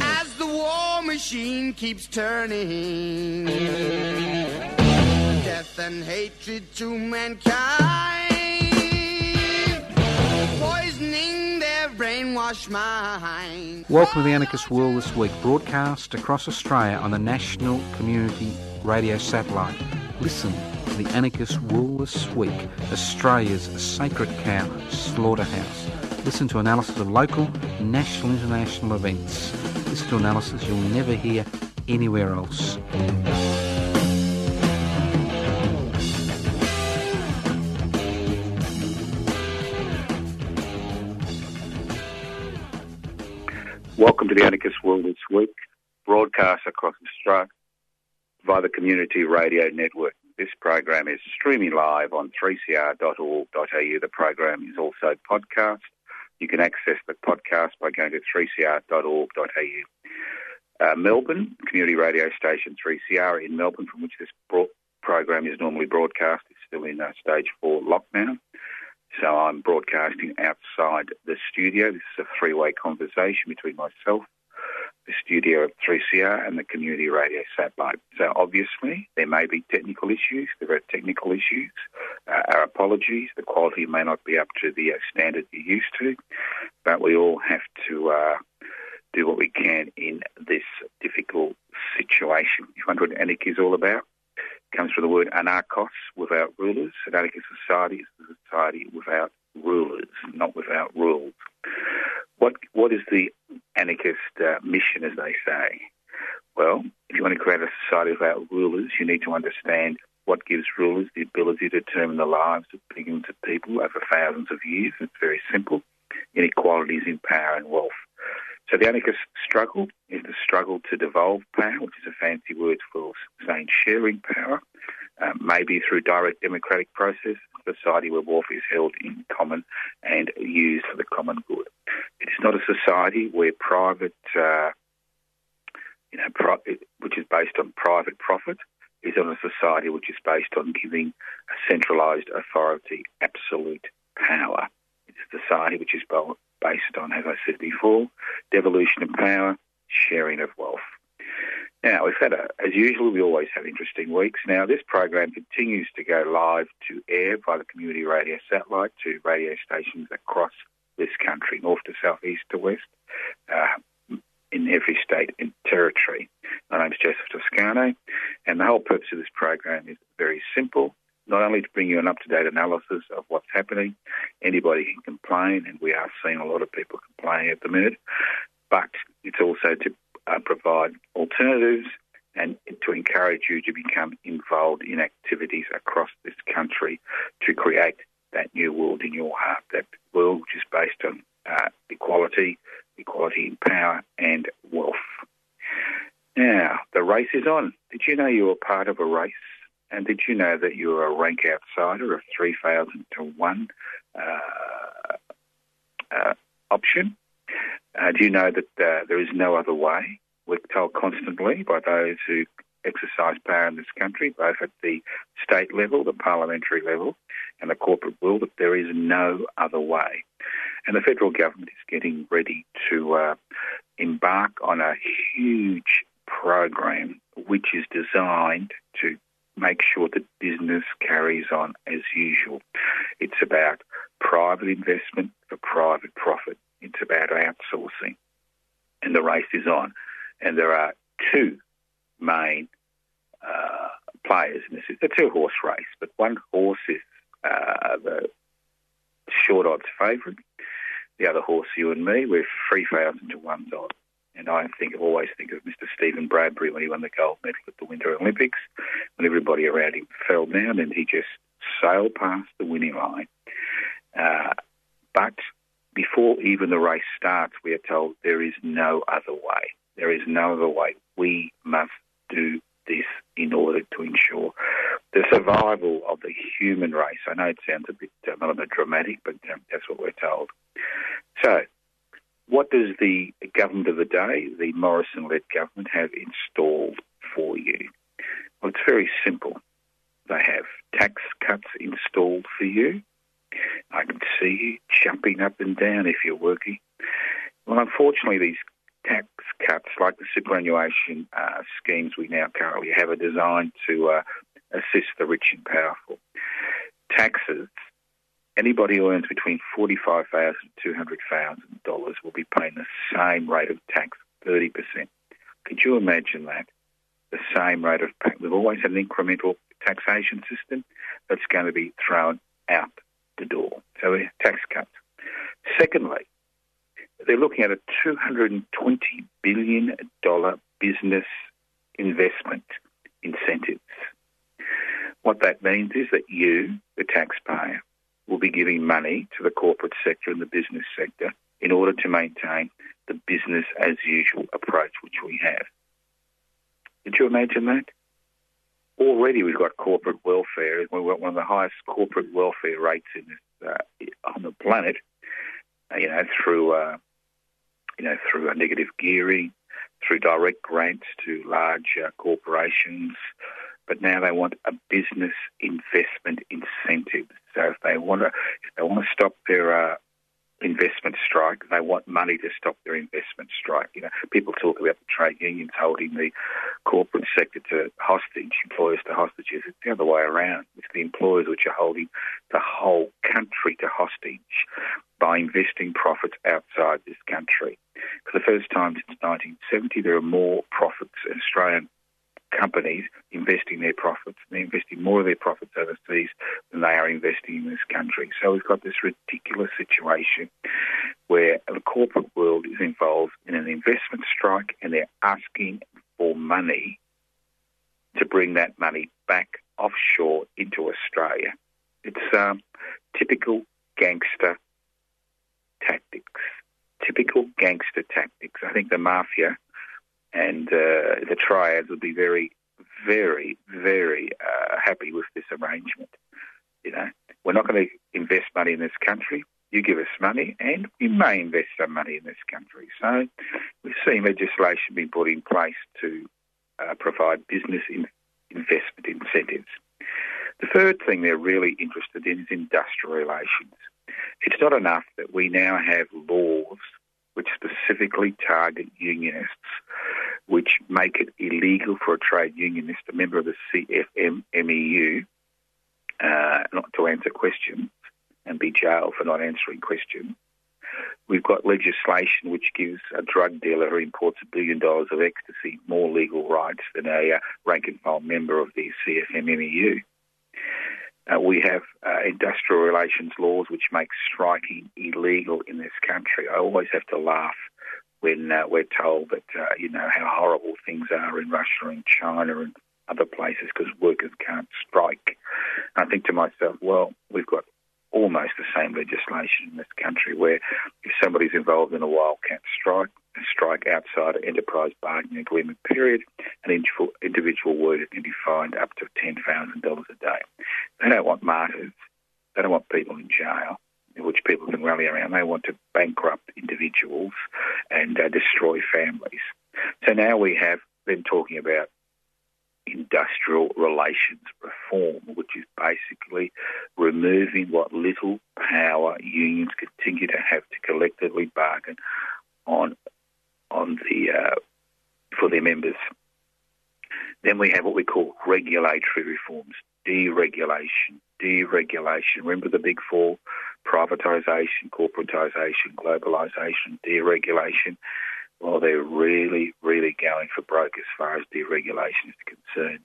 as the war machine keeps turning. Death and hatred to mankind, poisoning their brainwashed mind. Welcome to the Anarchist World This Week, broadcast across Australia on the National Community Radio Satellite. Listen to the Anarchist World This Week, Australia's sacred cow, slaughterhouse. Listen to analysis of local, national, international events. Listen to analysis you'll never hear anywhere else. Welcome to the Anarchist World This Week, broadcast across Australia via the Community Radio Network. This program is streaming live on 3cr.org.au. The program is also podcast. You can access the podcast by going to 3cr.org.au. Melbourne, community radio station 3CR in Melbourne, from which this program is normally broadcast, is still in stage 4 lockdown. So I'm broadcasting outside the studio. This is a three-way conversation between myself, the studio of 3CR, and the community radio satellite. So obviously there may be technical issues. There are technical issues. Our apologies. The quality may not be up to the standard you're used to, but we all have to do what we can in this difficult situation. If you wonder what anarchy is all about, it comes from the word anarchos, without rulers. An anarchist society is a society without rulers, not without rules. What is the anarchist mission, as they say? Well, if you want to create a society without rulers, you need to understand what gives rulers the ability to determine the lives of billions of people over thousands of years. It's very simple. Inequalities in power and wealth. So the anarchist struggle is the struggle to devolve power, which is a fancy word for saying sharing power, maybe through direct democratic process, society where wealth is held in common and used for the common good. It is not a society where private, which is based on private profit, is not a society which is based on giving a centralised authority absolute power. It is a society which is based on, as I said before, devolution of power, sharing of wealth. Now, we've had, as usual, we always have interesting weeks. Now, this program continues to go live to air by the community radio satellite to radio stations across this country, north to south, east to west, in every state and territory. My name's Joseph Toscano, and the whole purpose of this program is very simple, not only to bring you an up-to-date analysis of what's happening. Anybody can complain, and we are seeing a lot of people complaining at the minute, but it's also to provide alternatives and to encourage you to become involved in activities across this country to create that new world in your heart, that world which is based on equality in power and wealth. Now, the race is on. Did you know you were part of a race? And did you know that you were a rank outsider of 3,000 to 1 option? Do you know that there is no other way? We're told constantly by those who exercise power in this country, both at the state level, the parliamentary level, and the corporate world, that there is no other way. And the federal government is getting ready to embark on a huge program which is designed to make sure that business carries on as usual. It's about private investment for private profit. It's about outsourcing, and the race is on. And there are two main players in this. It's a two-horse race, but one horse is the short odds favourite. The other horse, you and me, we're 3,000 to 1 odds. And I always think of Mr. Stephen Bradbury when he won the gold medal at the Winter Olympics, when everybody around him fell down and he just sailed past the winning line. But before even the race starts, we are told there is no other way. There is no other way. We must do this in order to ensure the survival of the human race. I know it sounds a bit, not a bit dramatic, but that's what we're told. So, what does the government of the day, the Morrison-led government, have installed for you? Well, it's very simple. They have tax cuts installed for you. I can see you jumping up and down if you're working. Well, unfortunately, these tax cuts, like the superannuation schemes we now currently have, are designed to assist the rich and powerful. Taxes, anybody who earns between $45,000 and $200,000 will be paying the same rate of tax, 30%. Could you imagine that? The same rate of tax. We've always had an incremental taxation system that's going to be thrown out the door. So tax cuts. Secondly, they're looking at a $220 billion business investment incentives. What that means is that you, the taxpayer, will be giving money to the corporate sector and the business sector in order to maintain the business-as-usual approach which we have. Could you imagine that? Already we've got corporate welfare. We've got one of the highest corporate welfare rates in this, on the planet, through negative gearing, through direct grants to large corporations. But now they want a business investment incentive. So if they want to stop their investment strike, they want money to stop their investment strike. You know, people talk about the trade unions holding the corporate sector to hostage, employers to hostages. It's the other way around. It's the employers which are holding the whole country to hostage by investing profits outside this country. For the first time since 1970, there are more profits in Australian companies investing their profits. They're investing more of their profits overseas than they are investing in this country. So we've got this ridiculous situation where the corporate world is involved in an investment strike and they're asking for money to bring that money back offshore into Australia. It's typical gangster tactics. Typical gangster tactics. I think the mafia and the triads would be very, very, very happy with this arrangement. You know, we're not going to invest money in this country. You give us money, and we may invest some money in this country. So we've seen legislation being put in place to provide business investment incentives. The third thing they're really interested in is industrial relations. It's not enough that we now have laws which specifically target unionists, which make it illegal for a trade unionist, a member of the CFMEU, not to answer questions and be jailed for not answering questions. We've got legislation which gives a drug dealer who imports $1 billion of ecstasy more legal rights than a rank-and-file member of the CFMEU. We have industrial relations laws which make striking illegal in this country. I always have to laugh when we're told that, how horrible things are in Russia and China and other places because workers can't strike. And I think to myself, well, we've got almost the same legislation in this country where if somebody's involved in a wildcat strike, a strike outside an enterprise bargaining agreement period, an individual worker can be fined up to $10,000 a day. They don't want martyrs. They don't want people in jail, in which people can rally around. They want to bankrupt individuals and destroy families. So now we have them talking about industrial relations reform, which is basically removing what little power unions continue to have to collectively bargain on for their members. Then we have what we call regulatory reforms, deregulation. Remember the big four: privatisation, corporatisation, globalisation, deregulation. Well, they're really, really going for broke as far as deregulation is concerned.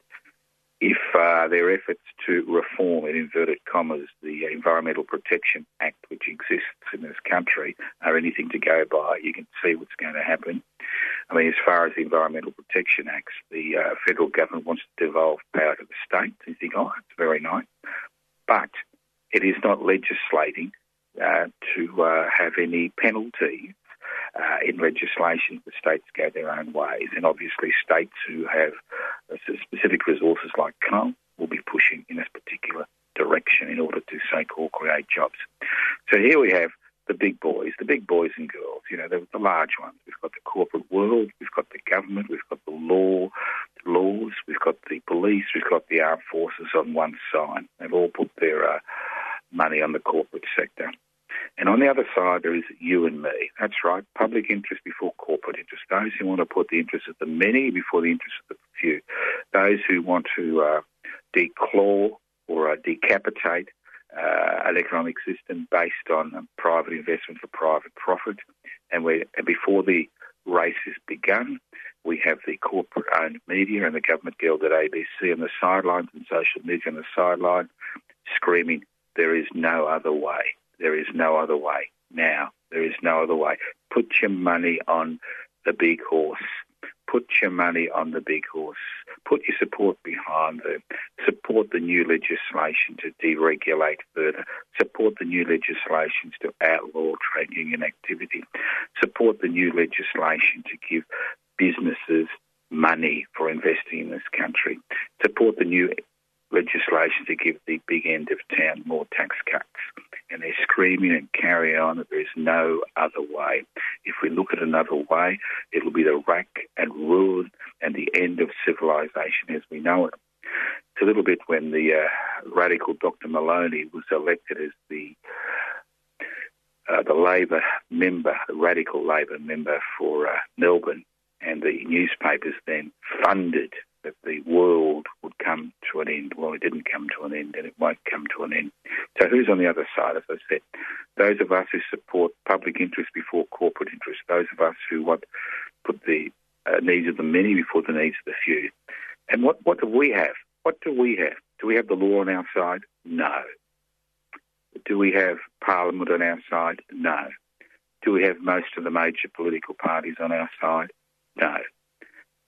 If their efforts to reform, in inverted commas, the Environmental Protection Act, which exists in this country, are anything to go by, you can see what's going to happen. I mean, as far as the Environmental Protection Acts, the federal government wants to devolve power to the state. You think, oh, that's very nice. But it is not legislating to have any penalties in legislation for states go their own ways. And obviously states who have specific resources like coal will be pushing in this particular direction in order to so-called create jobs. So here we have the big boys and girls, you know, the large ones. We've got the corporate world, we've got the government, we've got the laws, we've got the police, we've got the armed forces on one side. They've all put their money on the corporate sector. And on the other side, there is you and me. That's right, public interest before corporate interest. Those who want to put the interests of the many before the interests of the few. Those who want to declaw or decapitate an economic system based on private investment for private profit. And before the race has begun, we have the corporate-owned media and the government guild at ABC on the sidelines and social media on the sideline screaming, there is no other way. There is no other way. Now, there is no other way. Put your money on the big horse. Put your money on the big horse. Put your support behind them. Support the new legislation to deregulate further. Support the new legislations to outlaw trade union activity. Support the new legislation to give businesses money for investing in this country. Support the new legislation to give the big end of town more tax cuts. And they're screaming and carrying on that there is no other way. If we look at another way, it'll be the rack and ruin and the end of civilization as we know it. It's a little bit when the radical Dr. Maloney was elected as the Labor member, the radical Labor member for Melbourne, and the newspapers then funded that the world would come to an end. Well, it didn't come to an end, and it won't come to an end. So who's on the other side, as I said? Those of us who support public interest before corporate interest, those of us who want to put the needs of the many before the needs of the few. And what do we have? What do we have? Do we have the law on our side? No. Do we have Parliament on our side? No. Do we have most of the major political parties on our side? No.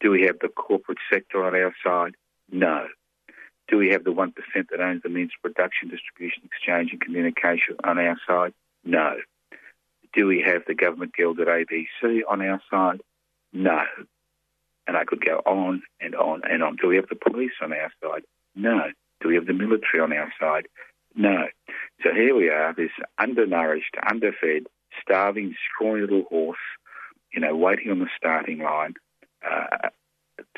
Do we have the corporate sector on our side? No. Do we have the 1% that owns the means of production, distribution, exchange and communication on our side? No. Do we have the government guild at ABC on our side? No. And I could go on and on and on. Do we have the police on our side? No. Do we have the military on our side? No. So here we are, this undernourished, underfed, starving, scrawny little horse, you know, waiting on the starting line,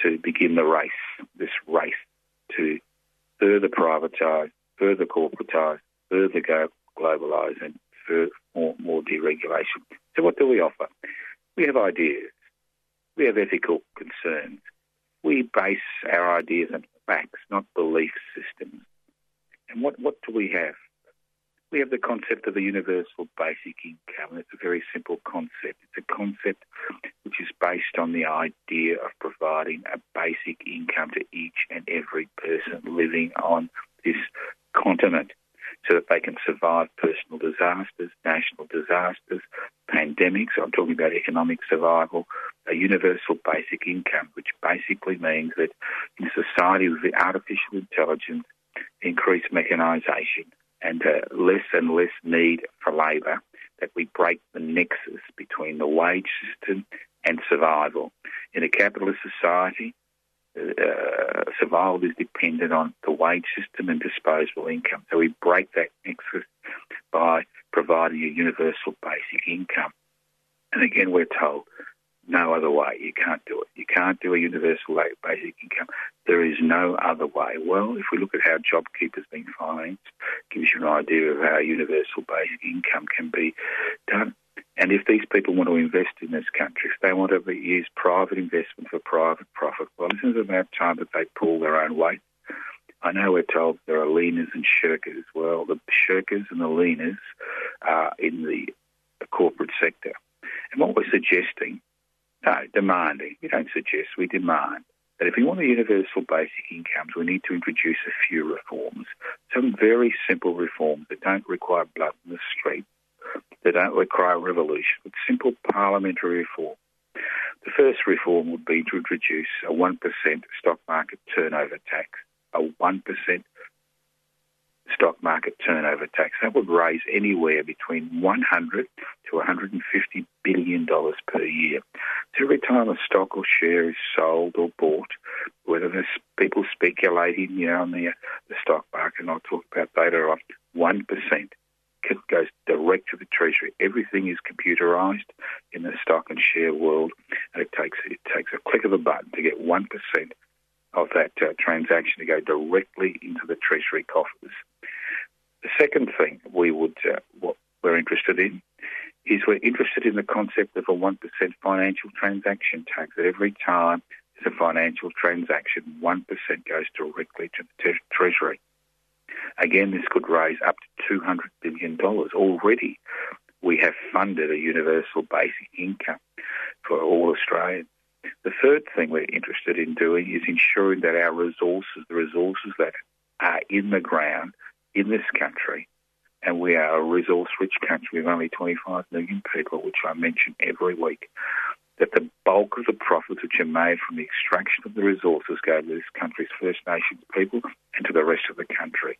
to begin the race, this race to further privatise, further corporatise, further globalise and more deregulation. So what do we offer? We have ideas. We have ethical concerns. We base our ideas on facts, not belief systems. And what do we have? We have the concept of the universal basic income. It's a very simple concept. It's a concept which is based on the idea of providing a basic income to each and every person living on this continent so that they can survive personal disasters, national disasters, pandemics. I'm talking about economic survival. A universal basic income, which basically means that in society with the artificial intelligence, increased mechanisation, and less and less need for labour, that we break the nexus between the wage system and survival. In a capitalist society, survival is dependent on the wage system and disposable income. So we break that nexus by providing a universal basic income. And again, we're told, no other way. You can't do it. You can't do a universal basic income. There is no other way. Well, if we look at how JobKeeper's been financed, it gives you an idea of how universal basic income can be done. And if these people want to invest in this country, if they want to use private investment for private profit, well, isn't it about time that they pull their own weight? I know we're told there are leaners and shirkers. Well, the shirkers and the leaners are in the corporate sector. And what we're suggesting, demanding. We don't suggest, we demand that if we want a universal basic incomes, we need to introduce a few reforms. Some very simple reforms that don't require blood in the street, that don't require revolution, but simple parliamentary reform. The first reform would be to introduce a 1% stock market turnover tax, a 1% stock market turnover tax. That would raise anywhere between $100 to $150 billion per year. So every time a stock or share is sold or bought, whether there's people speculating, on the stock market, and I'll talk about later on, 1% goes direct to the Treasury. Everything is computerised in the stock and share world, and it takes a click of a button to get 1% of that transaction to go directly into the Treasury coffers. The second thing we're interested in is we're interested in the concept of a 1% financial transaction tax. That every time there's a financial transaction, 1% goes directly to the Treasury. Again, this could raise up to $200 billion. Already, we have funded a universal basic income for all Australians. The third thing we're interested in doing is ensuring that our resources, the resources that are in the ground in this country, and we are a resource-rich country with only 25 million people, which I mention every week, that the bulk of the profits which are made from the extraction of the resources go to this country's First Nations people and to the rest of the country,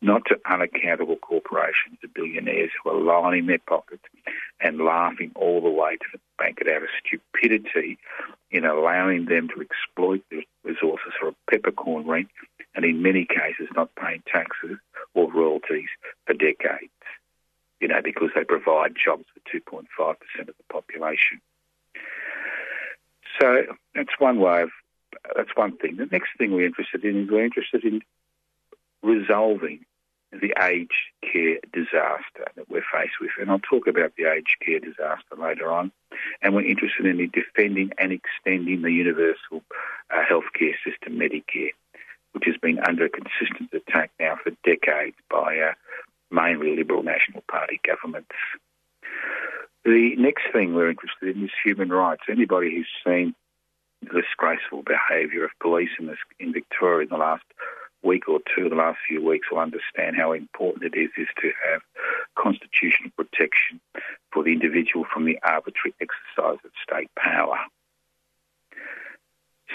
not to unaccountable corporations, the billionaires who are lining their pockets and laughing all the way to the bank at our stupidity in allowing them to exploit the resources for a peppercorn rent and in many cases not paying taxes or royalties for decades, because they provide jobs for 2.5% of the population. So that's one thing. The next thing we're interested in is we're interested in resolving the aged care disaster that we're faced with. And I'll talk about the aged care disaster later on. And we're interested in defending and extending the universal healthcare system, Medicare, which has been under consistent attack now for decades by mainly Liberal National Party governments. The next thing we're interested in is human rights. Anybody who's seen the disgraceful behaviour of police in Victoria in the last week or two, the last few weeks, will understand how important it is to have constitutional protection for the individual from the arbitrary exercise of state power.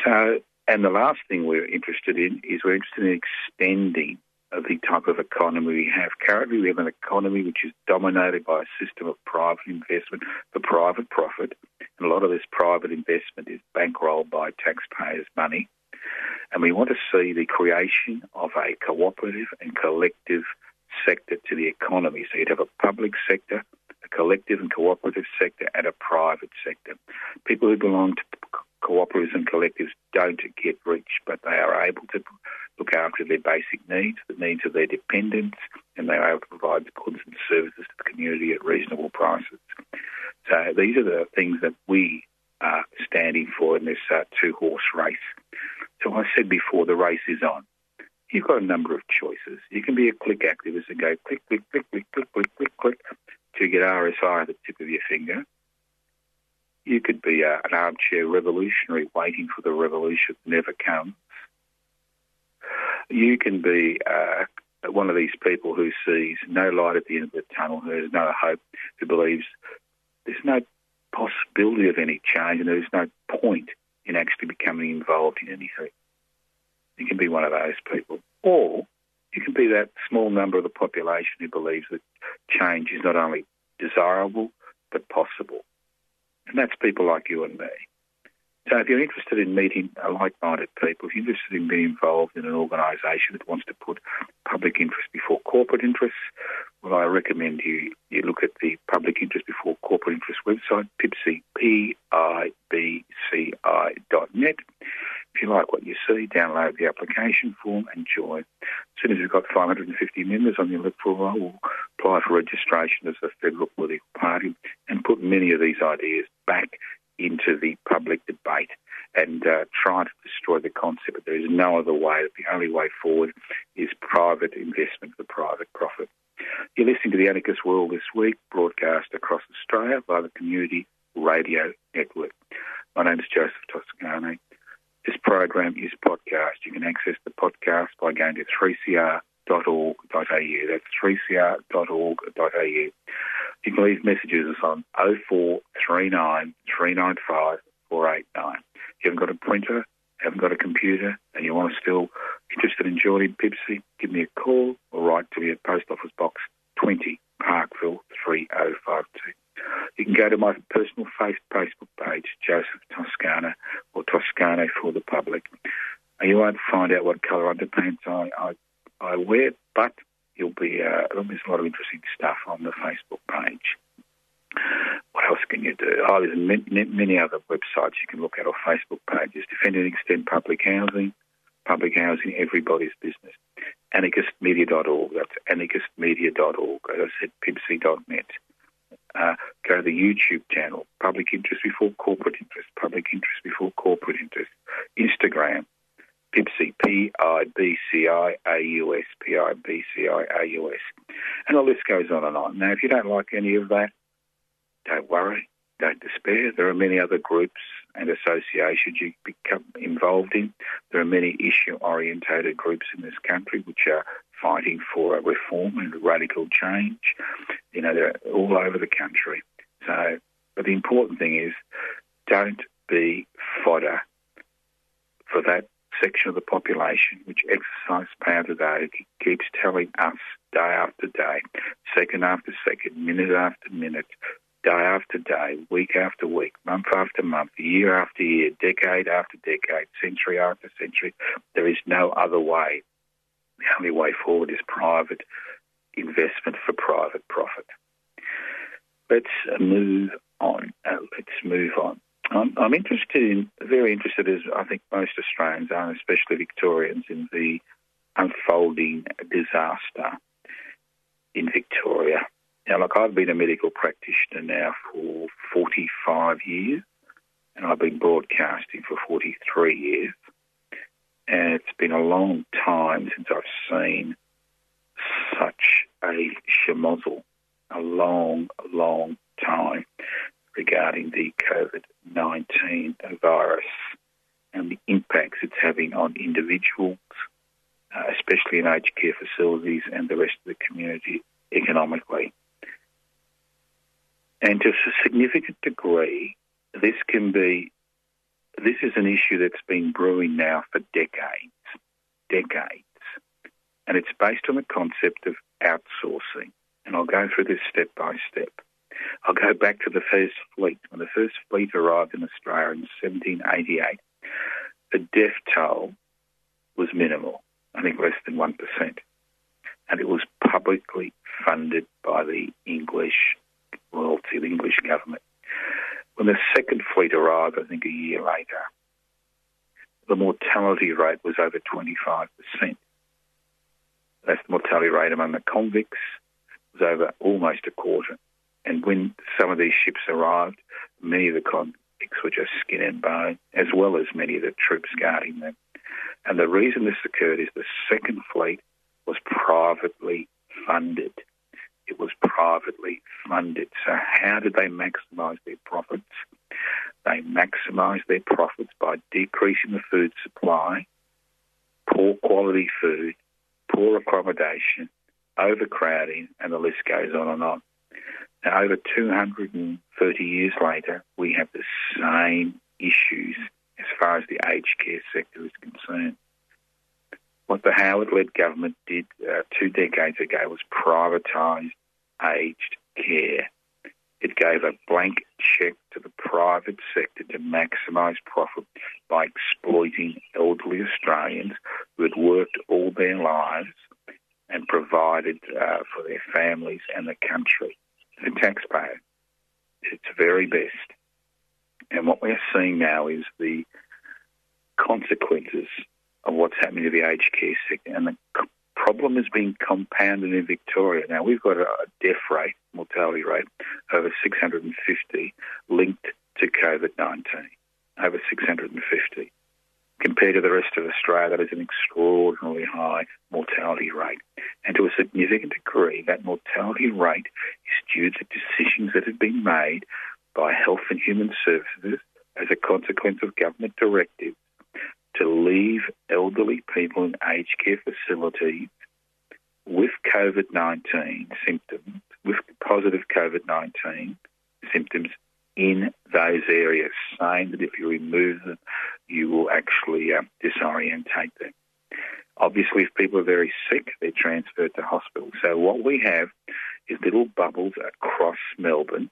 So, and the last thing we're interested in is we're interested in extending the type of economy we have. Currently, we have an economy which is dominated by a system of private investment for private profit, and a lot of this private investment is bankrolled by taxpayers' money. And we want to see the creation of a cooperative and collective sector to the economy. So you'd have a public sector, a collective and cooperative sector, and a private sector. People who belong to cooperatives and collectives don't get rich, but they are able to look after their basic needs, the needs of their dependents, and they are able to provide goods and services to the community at reasonable prices. So these are the things that we are standing for in this two-horse race. So I said before, the race is on. You've got a number of choices. You can be a click activist and go click, click, click, click, click, click, click, click, to get RSI at the tip of your finger. You could be an armchair revolutionary waiting for the revolution that never comes. You can be one of these people who sees no light at the end of the tunnel, who has no hope, who believes there's no possibility of any change and there's no point in actually becoming involved in anything. You can be one of those people. Or you can be that small number of the population who believes that change is not only desirable but possible. And that's people like you and me. So if you're interested in meeting like-minded people, if you're interested in being involved in an organisation that wants to put public interest before corporate interests, well, I recommend you look at the Public Interest Before Corporate Interest website, PIBC, PIBCI.net. If you like what you see, download the application form and join. As soon as you've got 550 members on your list for a while, we'll apply for registration as a federal political party and put many of these ideas back into the public debate and try to destroy the concept that there is no other way, that the only way forward is private investment for private profit. You're listening to The Anarchist World This Week, broadcast across Australia by the Community Radio Network. My name is Joseph Toscano. This program is podcast. You can access the podcast by going to 3cr.org.au. That's 3cr.org.au. You can leave messages on 0439 395 489. You haven't got a printer, haven't got a computer, and you want to still interested in joining PIBC, give me a call or write to me at Post Office Box 20, Parkville 3052. You can go to my personal Facebook page, Joseph Toscano, or Toscano for the Public. You won't find out what colour underpants I wear, but you'll be there's a lot of interesting stuff on the Facebook page. What else can you do? Oh, there's many other websites you can look at or Facebook pages. Defend and Extend Public Housing. Public housing, everybody's business. Anarchistmedia.org. That's anarchistmedia.org. As I said, pibc.net. Go to the YouTube channel. Public interest before corporate interest. Public interest before corporate interest. Instagram. PIBC, P-I-B-C-I-A-U-S, P-I-B-C-I-A-U-S. And the list goes on and on. Now, if you don't like any of that, don't worry, don't despair. There are many other groups and associations you become involved in. There are many issue-orientated groups in this country which are fighting for a reform and radical change. You know, they're all over the country. So, but the important thing is don't be fodder for that section of the population which exercises power today, keeps telling us day after day, second after second, minute after minute, day after day, week after week, month after month, year after year, decade after decade, century after century. There is no other way. The only way forward is private investment for private profit. Let's move on. I'm very interested, as I think most Australians are, and especially Victorians, in the unfolding disaster in Victoria. Now, look, I've been a medical practitioner now for 45 years, and I've been broadcasting for 43 years. And it's been a long time since I've seen such a schmozzle, a long, long time, regarding the COVID-19 virus and the impacts it's having on individuals, especially in aged care facilities and the rest of the community economically. And to a significant degree, this is an issue that's been brewing now for decades. And it's based on the concept of outsourcing. And I'll go through this step by step. I'll go back to the first fleet. When the first fleet arrived in Australia in 1788, the death toll was minimal, I think less than 1%. And it was publicly funded by the English royalty, the English government. When the second fleet arrived, I think a year later, the mortality rate was over 25%. That's the mortality rate among the convicts. It was over almost a quarter. And when some of these ships arrived, many of the convicts were just skin and bone, as well as many of the troops guarding them. And the reason this occurred is the second fleet was privately funded. It was privately funded. So how did they maximise their profits? They maximised their profits by decreasing the food supply, poor quality food, poor accommodation, overcrowding, and the list goes on and on. Now, over 230 years later, we have the same issues as far as the aged care sector is concerned. What the Howard-led government did 2 decades ago was privatise aged care. It gave a blank check to the private sector to maximise profit by exploiting elderly Australians who had worked all their lives and provided for their families and the country. The taxpayer, its very best. And what we're seeing now is the consequences of what's happening to the aged care sector. And the problem is being compounded in Victoria. Now, we've got a death rate, mortality rate, over 650 linked to COVID-19, over 650. Compared to the rest of Australia, that is an extraordinarily high mortality rate. And to a significant degree, that mortality rate is due to decisions that have been made by Health and Human Services as a consequence of government directives to leave elderly people in aged care facilities with COVID-19 symptoms, with positive COVID-19 symptoms, in those areas, saying that if you remove them, you will actually disorientate them. Obviously, if people are very sick, they're transferred to hospital. So what we have is little bubbles across Melbourne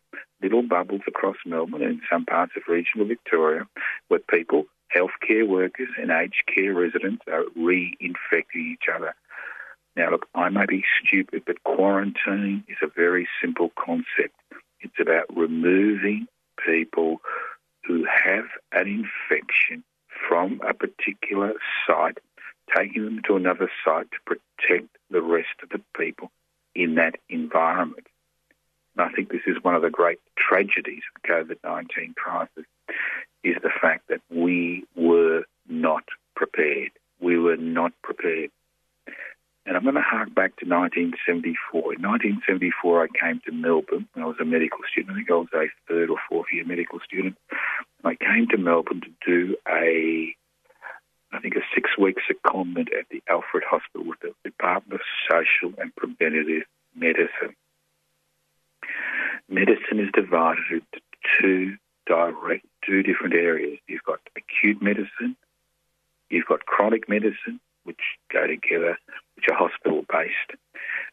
and some parts of regional Victoria where people, healthcare workers and aged care residents, are reinfecting each other. Now, look, I may be stupid, but quarantine is a very simple concept. It's about removing people who have an infection from a particular site, taking them to another site to protect the rest of the people in that environment. And I think this is one of the great tragedies of the COVID-19 crisis, is the fact that we were not prepared. And I'm going to hark back to 1974. In 1974, I came to Melbourne when I was a medical student. I think I was a third or fourth year medical student. I came to Melbourne to do a 6-week secondment at the Alfred Hospital with the Department of Social and Preventative Medicine. Medicine is divided into two different areas. You've got acute medicine, you've got chronic medicine, which go together, which are hospital-based.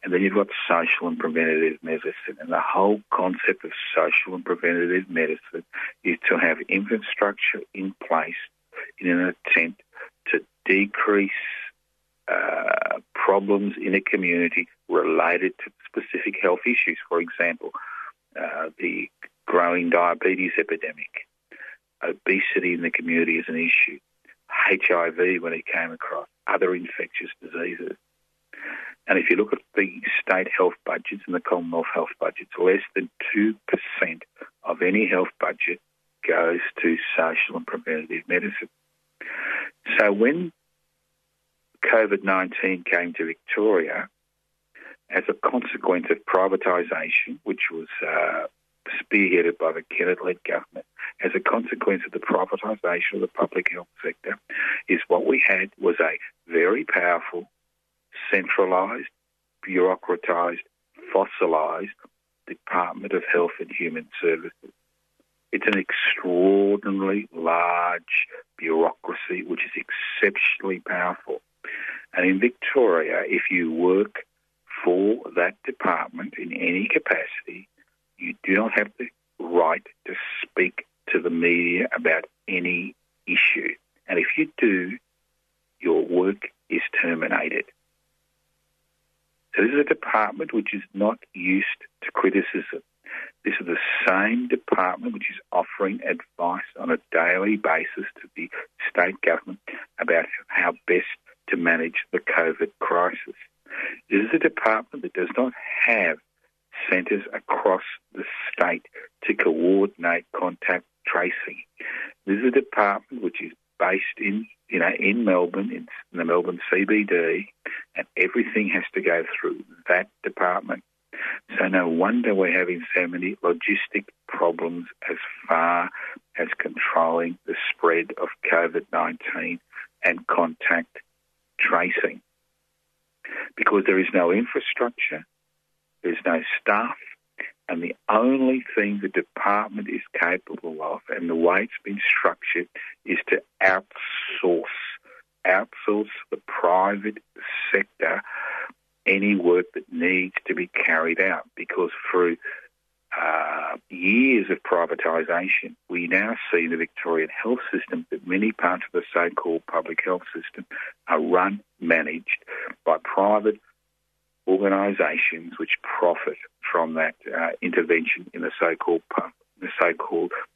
And then you've got social and preventative medicine. And the whole concept of social and preventative medicine is to have infrastructure in place in an attempt to decrease problems in a community related to specific health issues. For example, the growing diabetes epidemic, obesity in the community is an issue, HIV when it came across, other infectious diseases. And if you look at the state health budgets and the Commonwealth health budgets, less than 2% of any health budget goes to social and preventative medicine. So when COVID-19 came to Victoria, as a consequence of privatisation, which was spearheaded by the Kennett-led government, as a consequence of the privatisation of the public health sector, is what we had was a very powerful, centralised, bureaucratised, fossilised Department of Health and Human Services. It's an extraordinarily large bureaucracy which is exceptionally powerful. And in Victoria, if you work for that department in any capacity, you do not have the right to speak to the media about any issue. And if you do, your work is terminated. So this is a department which is not used to criticism. This is the same department which is offering advice on a daily basis to the state government about how best to manage the COVID crisis. This is a department that does not have centres across the state to coordinate contact tracing. This is a department which is based in Melbourne, in the Melbourne CBD, and everything has to go through that department. So no wonder we're having so many logistic problems as far as controlling the spread of COVID-19 and contact tracing. Because there is no infrastructure, there's no staff, and the only thing the department is capable of, and the way it's been structured, is to outsource the private sector any work that needs to be carried out, because through years of privatisation, we now see the Victorian health system, that many parts of the so-called public health system, are run, managed by private organisations which profit from that intervention in the so-called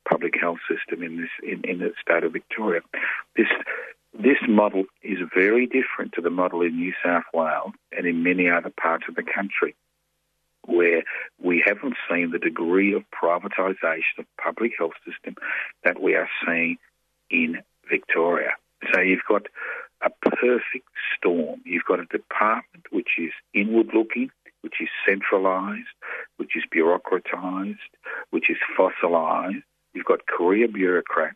public health system in the state of Victoria. This model is very different to the model in New South Wales and in many other parts of the country, where we haven't seen the degree of privatisation of public health system that we are seeing in Victoria. So you've got a perfect storm. You've got a department which is inward-looking, which is centralised, which is bureaucratised, which is fossilised. You've got career bureaucrats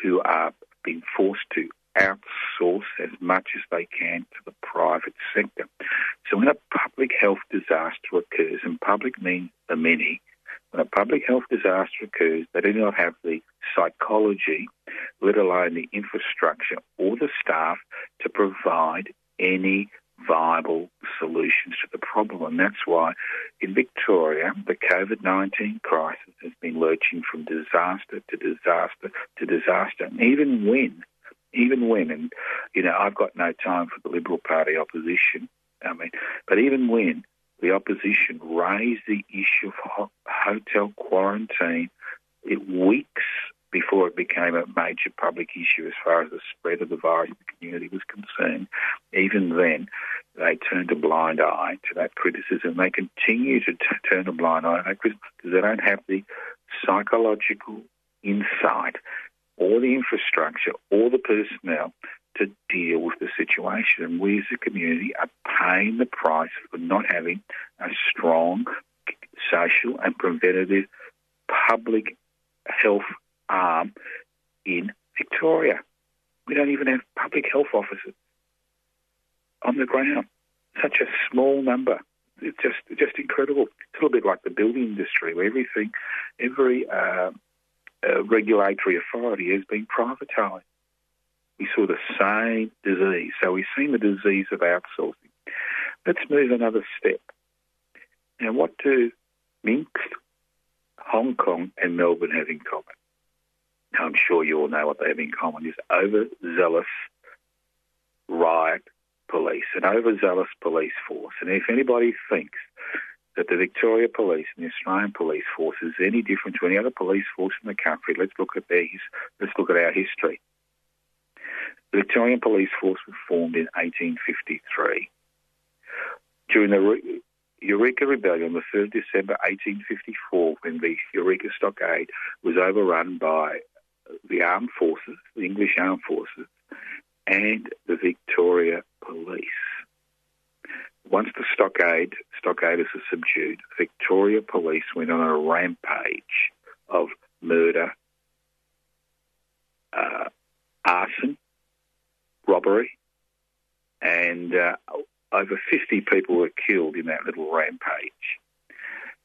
who are being forced to outsource as much as they can to the private sector. So when a public health disaster occurs, and public means the many, when a public health disaster occurs, they do not have the psychology, let alone the infrastructure or the staff, to provide any viable solutions to the problem. And that's why in Victoria, the COVID-19 crisis has been lurching from disaster to disaster to disaster. And even when, and, you know, I've got no time for the Liberal Party opposition, but even when the opposition raised the issue of hotel quarantine, it weeks before it became a major public issue as far as the spread of the virus in the community was concerned, even then they turned a blind eye to that criticism. They continue to turn a blind eye to that criticism because they don't have the psychological insight or the infrastructure or the personnel to deal with the situation. And we as a community are paying the price for not having a strong social and preventative public health arm in Victoria. We don't even have public health officers on the ground. Such a small number. It's just incredible. It's a little bit like the building industry where every regulatory authority has been privatised. We saw the same disease. So we've seen the disease of outsourcing. Let's move another step. Now, what do Minsk, Hong Kong and Melbourne have in common? Now, I'm sure you all know what they have in common is overzealous riot police, an overzealous police force. And if anybody thinks that the Victoria Police and the Australian Police Force is any different to any other police force in the country, let's look at our history. The Victorian Police Force was formed in 1853. During the Eureka Rebellion, the 3rd December 1854, when the Eureka Stockade was overrun by the armed forces, the English armed forces, and the Victoria Police. Once the stockaders were subdued, Victoria Police went on a rampage of murder, arson, robbery, and over 50 people were killed in that little rampage.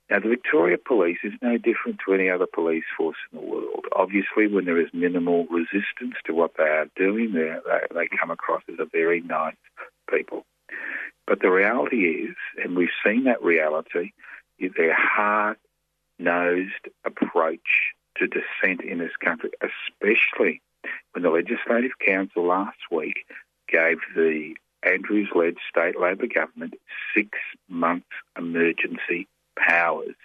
Now, the Victoria Police is no different to any other police force in the world. Obviously, when there is minimal resistance to what they are doing, they come across as a very nice people. But the reality is, and we've seen that reality, is their hard-nosed approach to dissent in this country, especially when the Legislative Council last week gave the Andrews-led state Labor government 6 months emergency powers.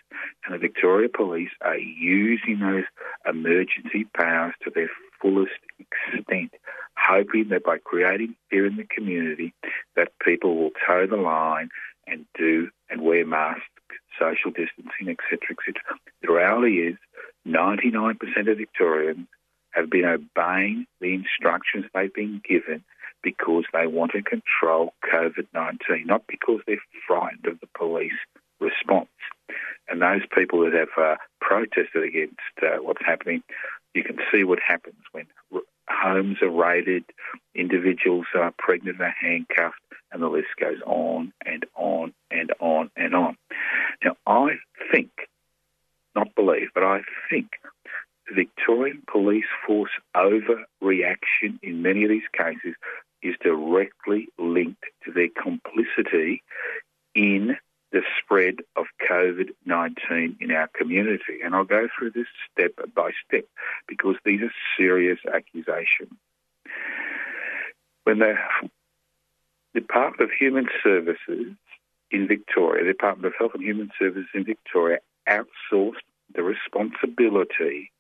And the Victoria Police are using those emergency powers to their fullest extent, hoping that by creating fear in the community that people will toe the line and do and wear masks, social distancing, etc., etc. The reality is 99% of Victorians have been obeying the instructions they've been given because they want to control COVID-19, not because they're frightened of the police response. And those people that have protested against what's happening, you can see what happens when homes are raided, individuals are pregnant, are handcuffed, and the list goes on and on and on and on. Now, I think, not believe, but I think the Victorian Police Force overreaction in many of these cases is directly linked to their complicity in the spread of COVID-19 in our community. And I'll go through this step by step because these are serious accusations. When the Department of Human Services in Victoria, the Department of Health and Human Services in Victoria, outsourced the responsibility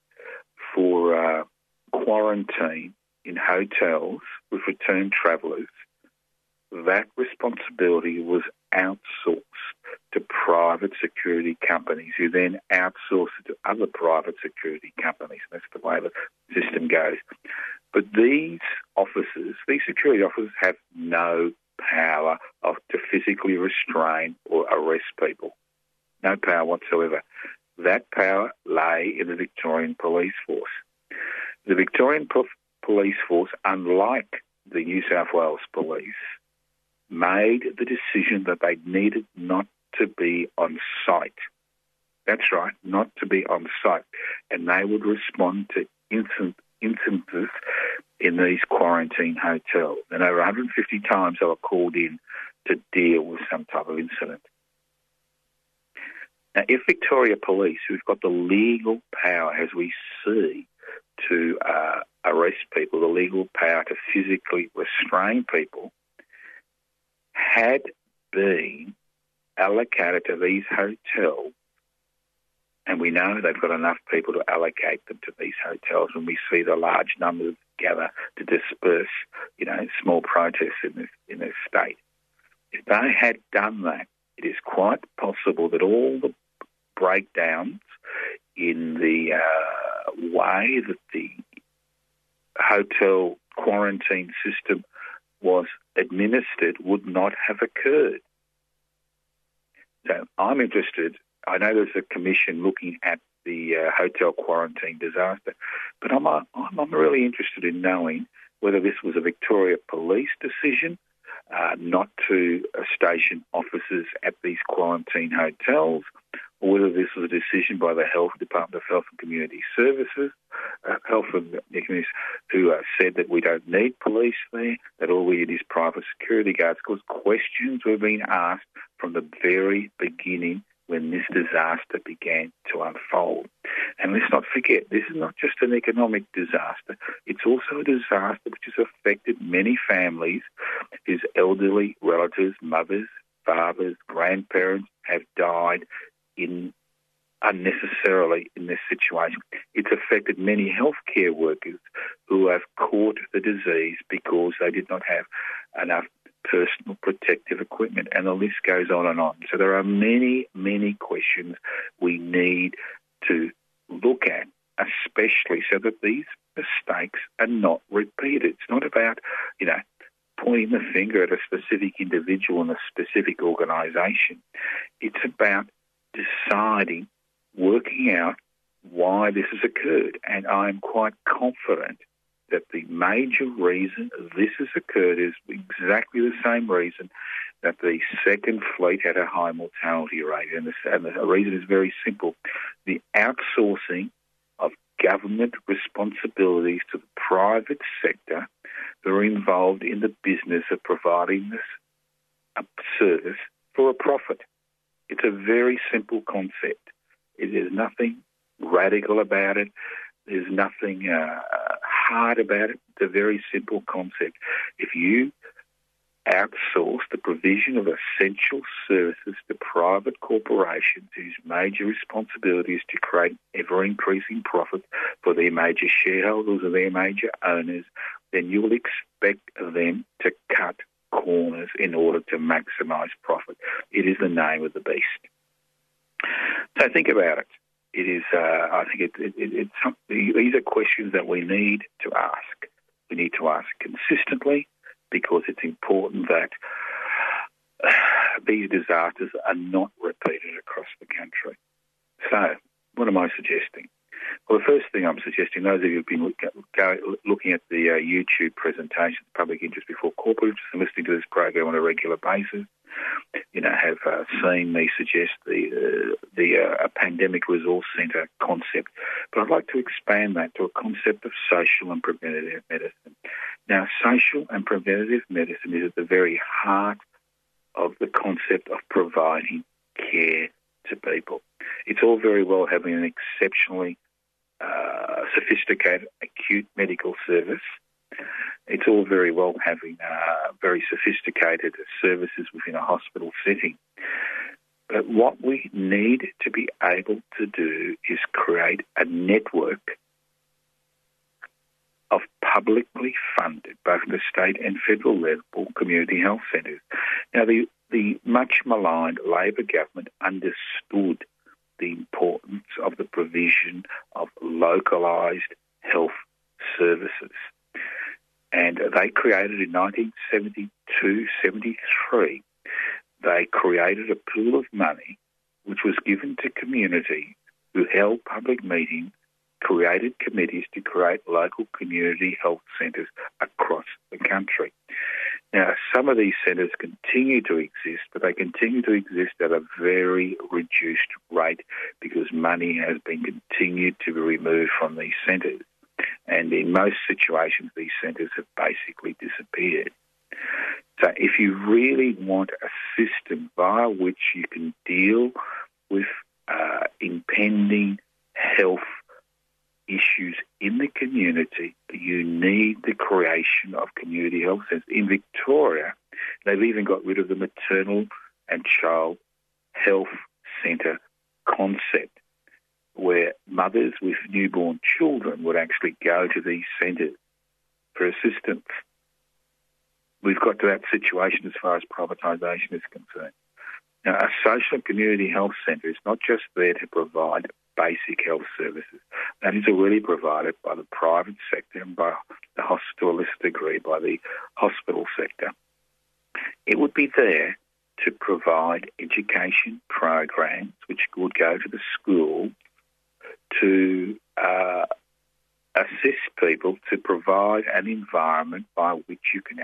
for quarantine in hotels with returned travellers, that responsibility was outsourced to private security companies who then outsourced it to other private security companies. That's the way the system goes. But these officers, these security officers, have no power to physically restrain or arrest people. No power whatsoever. That power lay in the Victorian Police Force. The Victorian Police Force, unlike the New South Wales Police, made the decision that they needed not to be on site. That's right, not to be on site. And they would respond to instances in these quarantine hotels. And over 150 times they were called in to deal with some type of incident. Now, if Victoria Police, who've got the legal power, as we see, to arrest people, the legal power to physically restrain people, had been allocated to these hotels, and we know they've got enough people to allocate them to these hotels, and we see the large numbers gather to disperse, small protests in this state. If they had done that, it is quite possible that all the breakdowns in the way that the hotel quarantine system was administered would not have occurred. So I'm interested. I know there's a commission looking at the hotel quarantine disaster, but I'm really interested in knowing whether this was a Victoria Police decision not to station officers at these quarantine hotels, or whether this was a decision by the Department of Health and Community Services, who said that we don't need police there, that all we need is private security guards, because questions were being asked from the very beginning when this disaster began to unfold. And let's not forget, this is not just an economic disaster. It's also a disaster which has affected many families whose elderly relatives, mothers, fathers, grandparents have died unnecessarily in this situation. It's affected many healthcare workers who have caught the disease because they did not have enough personal protective equipment, and the list goes on and on. So there are many, many questions we need to look at, especially so that these mistakes are not repeated. It's not about, pointing the finger at a specific individual and a specific organisation. It's about deciding, working out why this has occurred, and I'm quite confident that the major reason this has occurred is exactly the same reason that the Second Fleet had a high mortality rate. And the reason is very simple. The outsourcing of government responsibilities to the private sector that are involved in the business of providing this service for a profit. It's a very simple concept. There's nothing radical about it. There's nothing hard about it. It's a very simple concept. If you outsource the provision of essential services to private corporations whose major responsibility is to create ever-increasing profit for their major shareholders or their major owners, then you will expect them to cut corners in order to maximise profit. It is the name of the beast. So think about it. It is. I think these are questions that we need to ask. We need to ask consistently, because it's important that these disasters are not repeated across the country. So, what am I suggesting? Well, the first thing I'm suggesting, those of you who've been looking at the YouTube presentation, Public Interest Before Corporate Interest, and listening to this program on a regular basis, have seen me suggest the pandemic resource centre concept. But I'd like to expand that to a concept of social and preventative medicine. Now, social and preventative medicine is at the very heart of the concept of providing care to people. It's all very well having an exceptionally sophisticated acute medical service. It's all very well having very sophisticated services within a hospital setting. But what we need to be able to do is create a network of publicly funded, both the state and federal level, community health centres. Now, the much maligned Labor government understood the importance of the provision of localised health services. And they created in 1972-73, they created a pool of money which was given to community who held public meetings, created committees to create local community health centres across the country. Now, some of these centres continue to exist, but they continue to exist at a very reduced rate because money has been continued to be removed from these centres. And in most situations, these centres have basically disappeared. So if you really want a system via which you can deal with impending health issues in the community, you need the creation of community health centres. In Victoria, they've even got rid of the maternal and child health centre concept, where mothers with newborn children would actually go to these centres for assistance. We've got to that situation as far as privatisation is concerned. Now, a social community health centre is not just there to provide basic health services. That is already provided by the private sector and by the hospitalist degree, by the hospital sector. It would be there to provide education programs which would go to the school to assist people, to provide an environment by which you can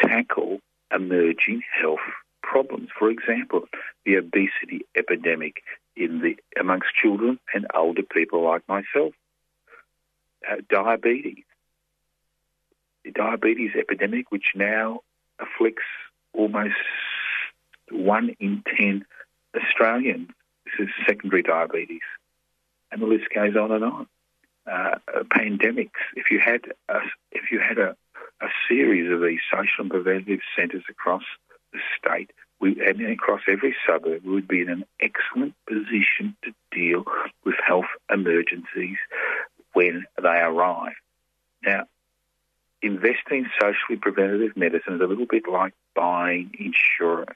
tackle emerging health problems. For example, the obesity epidemic amongst children and older people like myself. Diabetes. The diabetes epidemic, which now afflicts almost 1 in 10 Australians. This is secondary diabetes. And the list goes on and on. Pandemics. If you had a series of these social and preventative centres across the state, and across every suburb, we would be in an excellent position to deal with health emergencies when they arrive. Now, investing in socially preventative medicine is a little bit like buying insurance.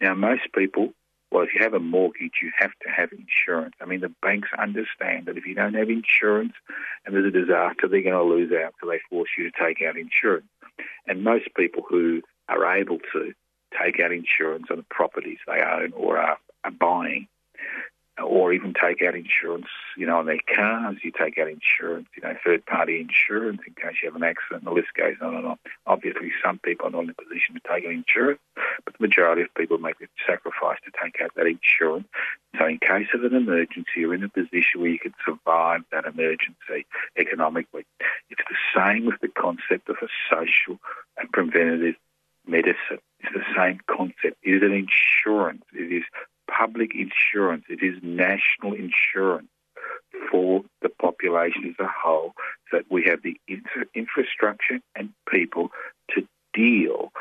Now, most people, well, if you have a mortgage, you have to have insurance. I mean, the banks understand that if you don't have insurance and there's a disaster, they're going to lose out, so they force you to take out insurance. And most people who are able to take out insurance on the properties they own or are buying, or even take out insurance, on their cars. You take out insurance, third-party insurance in case you have an accident. The list goes on and on. Obviously, some people are not in a position to take out insurance, but the majority of people make the sacrifice to take out that insurance. So in case of an emergency, you're in a position where you can survive that emergency economically. It's the same with the concept of a social and preventative medicine. It's the same concept. It is an insurance. It is public insurance. It is national insurance for the population as a whole, so that we have the infrastructure and people to deal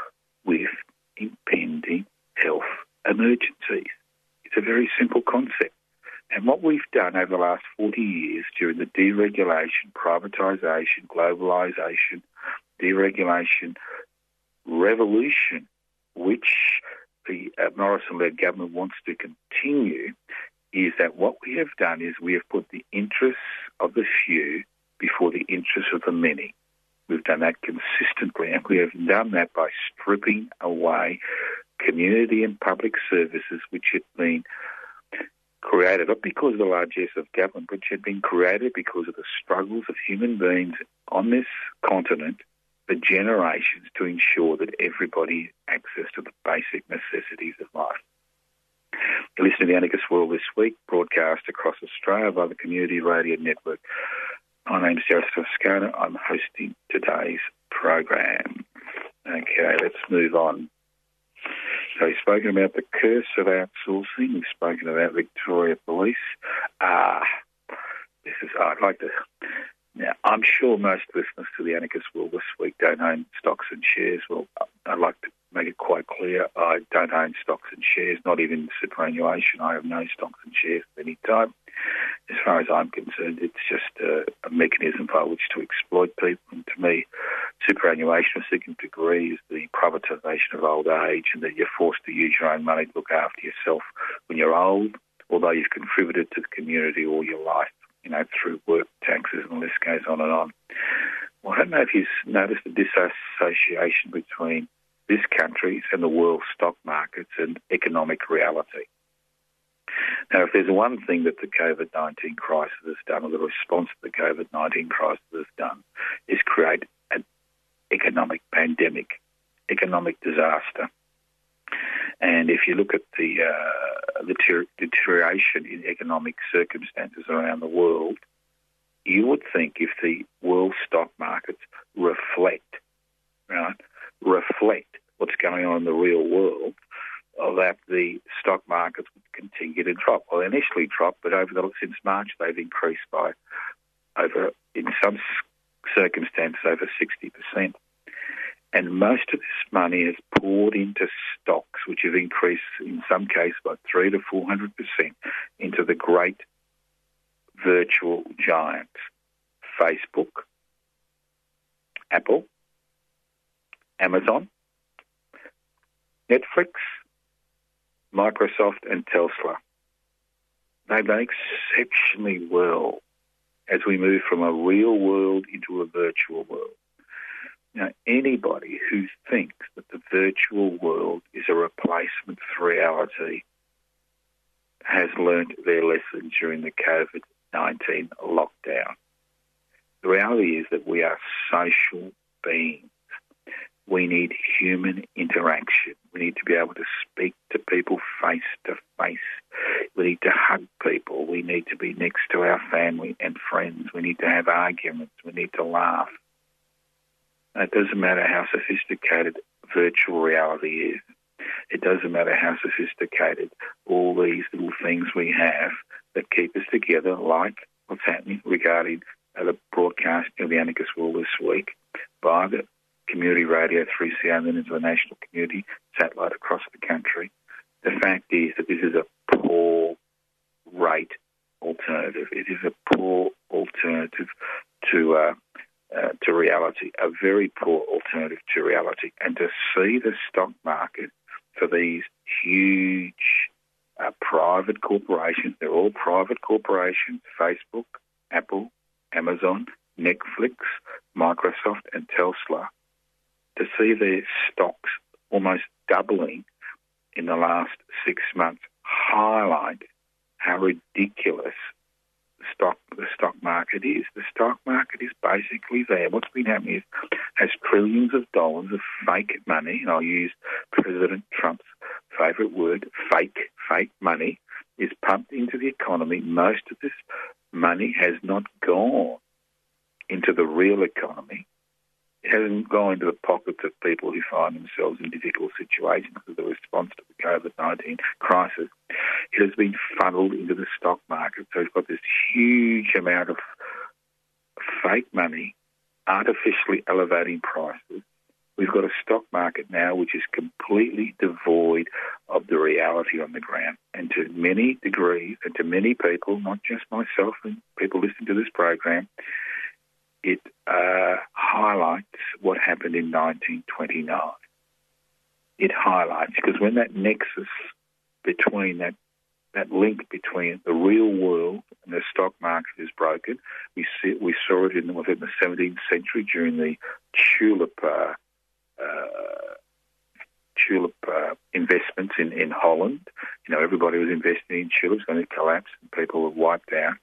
with impending health emergencies. It's a very simple concept. And what we've done over the last 40 years during the deregulation, privatisation, globalisation, deregulation revolution, which the Morrison-led government wants to continue, is that what we have done is we have put the interests of the few before the interests of the many. We've done that consistently, and we have done that by stripping away community and public services which had been created, not because of the largesse of government, which had been created because of the struggles of human beings on this continent for generations to ensure that everybody has access to the basic necessities of life. You listen to The Anarchist World This Week, broadcast across Australia by the Community Radio Network. My name's Joseph Toscano. I'm hosting today's program. Okay, let's move on. So we've spoken about the curse of outsourcing. We've spoken about Victoria Police. Now, I'm sure most listeners to The Anarchist World This Week don't own stocks and shares. Well, I'd like to make it quite clear, I don't own stocks and shares, not even superannuation. I have no stocks and shares of any type. As far as I'm concerned, it's just a mechanism by which to exploit people. And to me, superannuation, to a certain degree, is the privatisation of old age, and that you're forced to use your own money to look after yourself when you're old, although you've contributed to the community all your life, through work, taxes, and the list goes on and on. Well, I don't know if you've noticed the disassociation between this country's and the world stock markets and economic reality. Now, if there's one thing that the COVID-19 crisis has done, or the response to the COVID-19 crisis has done, is create an economic pandemic, economic disaster. And if you look at the deterioration in economic circumstances around the world, you would think if the world stock markets reflect what's going on in the real world, that the stock markets would continue to drop. Well, they initially dropped, but since March they've increased by over, in some circumstances, over 60%. And most of this money is poured into stocks, which have increased in some cases by 300 to 400% into the great virtual giants: Facebook, Apple, Amazon, Netflix, Microsoft, and Tesla. They've done exceptionally well as we move from a real world into a virtual world. Now, anybody who thinks that the virtual world is a replacement for reality has learned their lesson during the COVID-19 lockdown. The reality is that we are social beings. We need human interaction. We need to be able to speak to people face to face. We need to hug people. We need to be next to our family and friends. We need to have arguments. We need to laugh. It doesn't matter how sophisticated virtual reality is. It doesn't matter how sophisticated all these little things we have that keep us together, like what's happening regarding the broadcasting of the Anarchist World this week by the community radio 3CR and then into the national community satellite across the country. The fact is that this is a poor rate alternative. It is a poor alternative to reality, a very poor alternative to reality. And to see the stock market for these huge private corporations, they're all private corporations, Facebook, Apple, Amazon, Netflix, Microsoft and Tesla, to see their stocks almost doubling in the last 6 months highlight how ridiculous the stock market is. The stock market is basically there. What's been happening is, has trillions of dollars of fake money, and I'll use President Trump's favourite word, fake money, is pumped into the economy. Most of this money has not gone into the real economy. It hasn't gone into the pockets of people who find themselves in difficult situations as a response to the COVID-19 crisis. It has been funneled into the stock market. So we've got this huge amount of fake money artificially elevating prices. We've got a stock market now which is completely devoid of the reality on the ground. And to many degrees, and to many people, not just myself and people listening to this program, it highlights what happened in 1929. It highlights, because when that nexus between that link between the real world and the stock market is broken, we saw it within the 17th century during the tulip investments in Holland. You know, everybody was investing in tulips, and it collapsed and people were wiped out.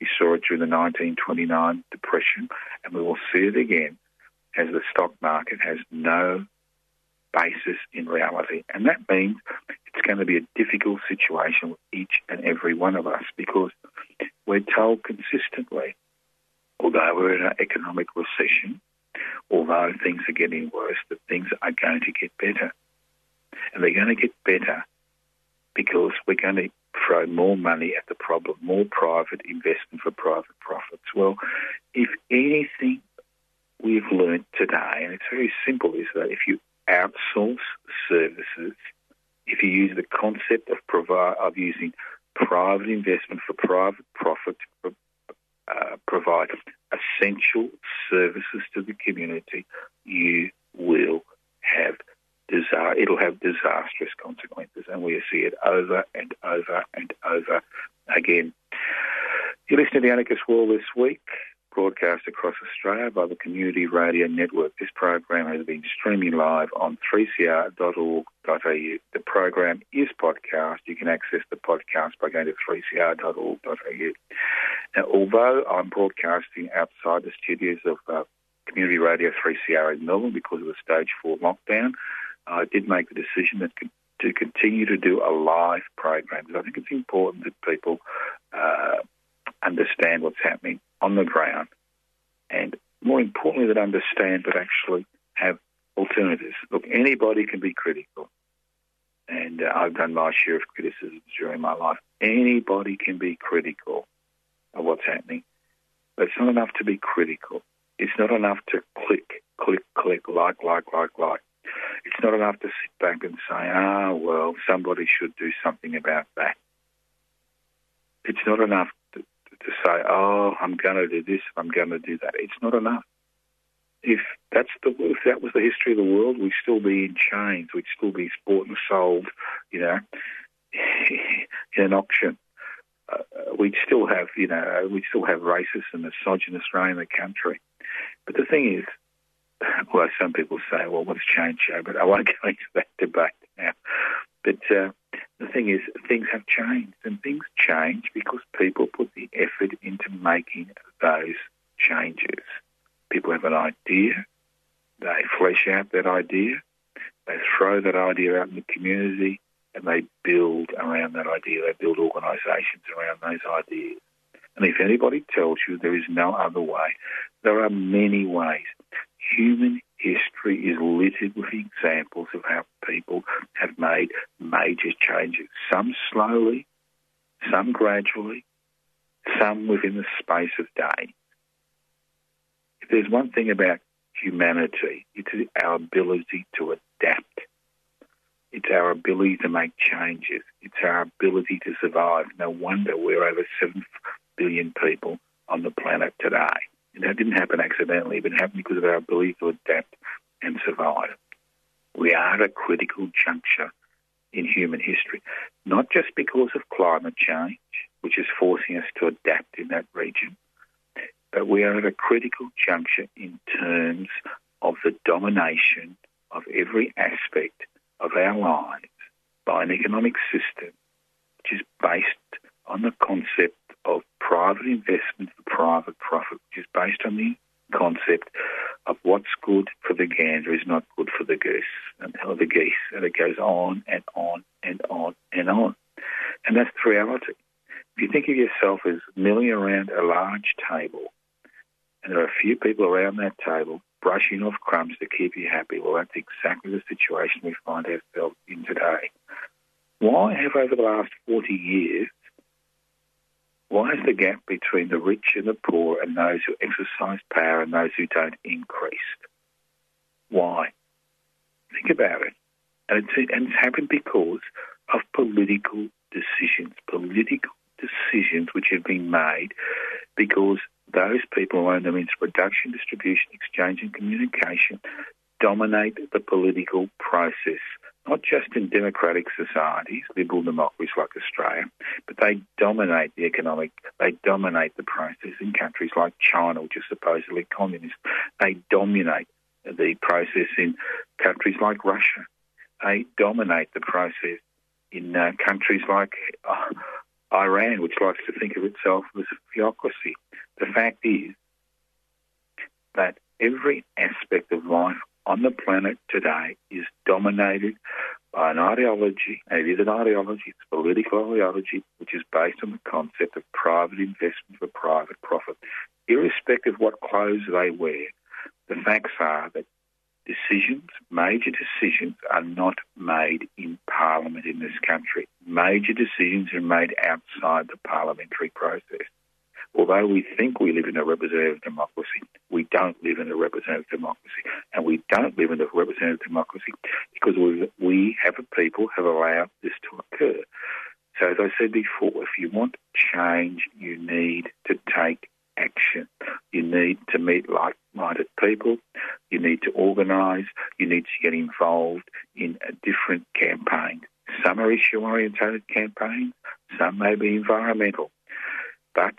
We saw it during the 1929 Depression, and we will see it again as the stock market has no basis in reality. And that means it's going to be a difficult situation with each and every one of us, because we're told consistently, although we're in an economic recession, although things are getting worse, that things are going to get better. And they're going to get better because we're going to throw more money at the problem, more private investment for private profits. Well, if anything we've learned today, and it's very simple, is that if you outsource services, if you use the concept of using private investment for private profit to provide essential services to the community, you will have it'll have disastrous consequences, and we see it over and over and over again. You listen to The Anarchist World This Week, broadcast across Australia by the Community Radio Network. This program has been streaming live on 3cr.org.au. The program is podcast. You can access the podcast by going to 3cr.org.au. Now, although I'm broadcasting outside the studios of Community Radio 3CR in Melbourne because of the Stage 4 lockdown, I did make the decision that to continue to do a live program, because I think it's important that people understand what's happening on the ground, and more importantly that understand but actually have alternatives. Look, anybody can be critical, and I've done my share of criticisms during my life. Anybody can be critical of what's happening, but it's not enough to be critical. It's not enough to click, click, click, like. It's not enough to sit back and say, well, somebody should do something about that. It's not enough to say, I'm going to do this, I'm going to do that. It's not enough. If that was the history of the world, we'd still be in chains. We'd still be bought and sold, in an auction. We'd still have racist and misogynist running the country. But the thing is, well, some people say, well, what's changed, Joe? But I won't go into that debate now. But the thing is, things have changed, and things change because people put the effort into making those changes. People have an idea, they flesh out that idea, they throw that idea out in the community, and they build around that idea. They build organisations around those ideas. And if anybody tells you there is no other way, there are many ways. Human history is littered with examples of how people have made major changes, some slowly, some gradually, some within the space of days. If there's one thing about humanity, it's our ability to adapt. It's our ability to make changes. It's our ability to survive. No wonder we're over 7 billion people on the planet today. And that didn't happen accidentally, but it happened because of our ability to adapt and survive. We are at a critical juncture in human history, not just because of climate change, which is forcing us to adapt in that region, but we are at a critical juncture in terms of the domination of every aspect of our lives by an economic system which is based on the concept of private investment for private profit, which is based on the concept of what's good for the gander is not good for the goose, or the geese, and it goes on and on and on and on. And that's the reality. If you think of yourself as milling around a large table, and there are a few people around that table brushing off crumbs to keep you happy, well, that's exactly the situation we find ourselves in today. Why has the gap between the rich and the poor and those who exercise power and those who don't increased? Why? Think about it. And it's happened because of political decisions. Political decisions which have been made because those people who own the means of production, distribution, exchange and communication dominate the political process, not just in democratic societies, liberal democracies like Australia, but they dominate they dominate the process in countries like China, which is supposedly communist. They dominate the process in countries like Russia. They dominate the process in countries like Iran, which likes to think of itself as a theocracy. The fact is that every aspect of life on the planet today is dominated by an ideology, and it is an ideology, it's a political ideology, which is based on the concept of private investment for private profit. Irrespective of what clothes they wear, the facts are that major decisions are not made in Parliament in this country. Major decisions are made outside the parliamentary process. Although we think we live in a representative democracy, we don't live in a representative democracy. And we don't live in a representative democracy because we have a people have allowed this to occur. So as I said before, if you want change, you need to take action. You need to meet like-minded people. You need to organise. You need to get involved in a different campaign. Some are issue-oriented campaigns. Some may be environmental. But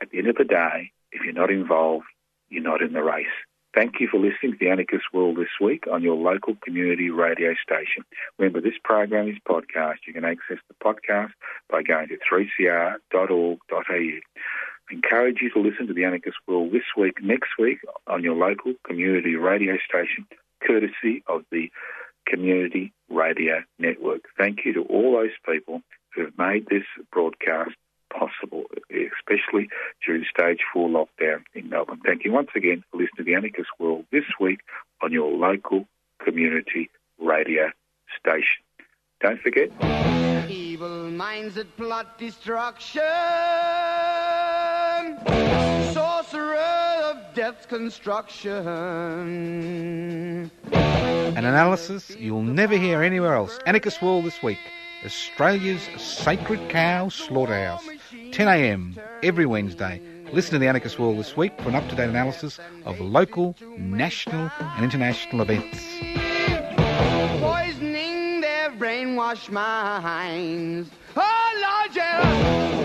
at the end of the day, if you're not involved, you're not in the race. Thank you for listening to The Anarchist World this week on your local community radio station. Remember, this program is podcast. You can access the podcast by going to 3cr.org.au. I encourage you to listen to The Anarchist World this week, next week, on your local community radio station, courtesy of the Community Radio Network. Thank you to all those people who have made this broadcast possible, especially during stage 4 lockdown in Melbourne. Thank you once again for listening to The Anarchist World this week on your local community radio station. Don't forget, evil minds that plot destruction, sorcerer of death's construction. An analysis you'll never hear anywhere else. Anarchist World this week, Australia's Sacred Cow Slaughterhouse, 10 a.m. every Wednesday. Listen to The Anarchist World this week for an up-to-date analysis of local, national and international events. Poisoning their brainwashed minds. Oh, Lord, yeah.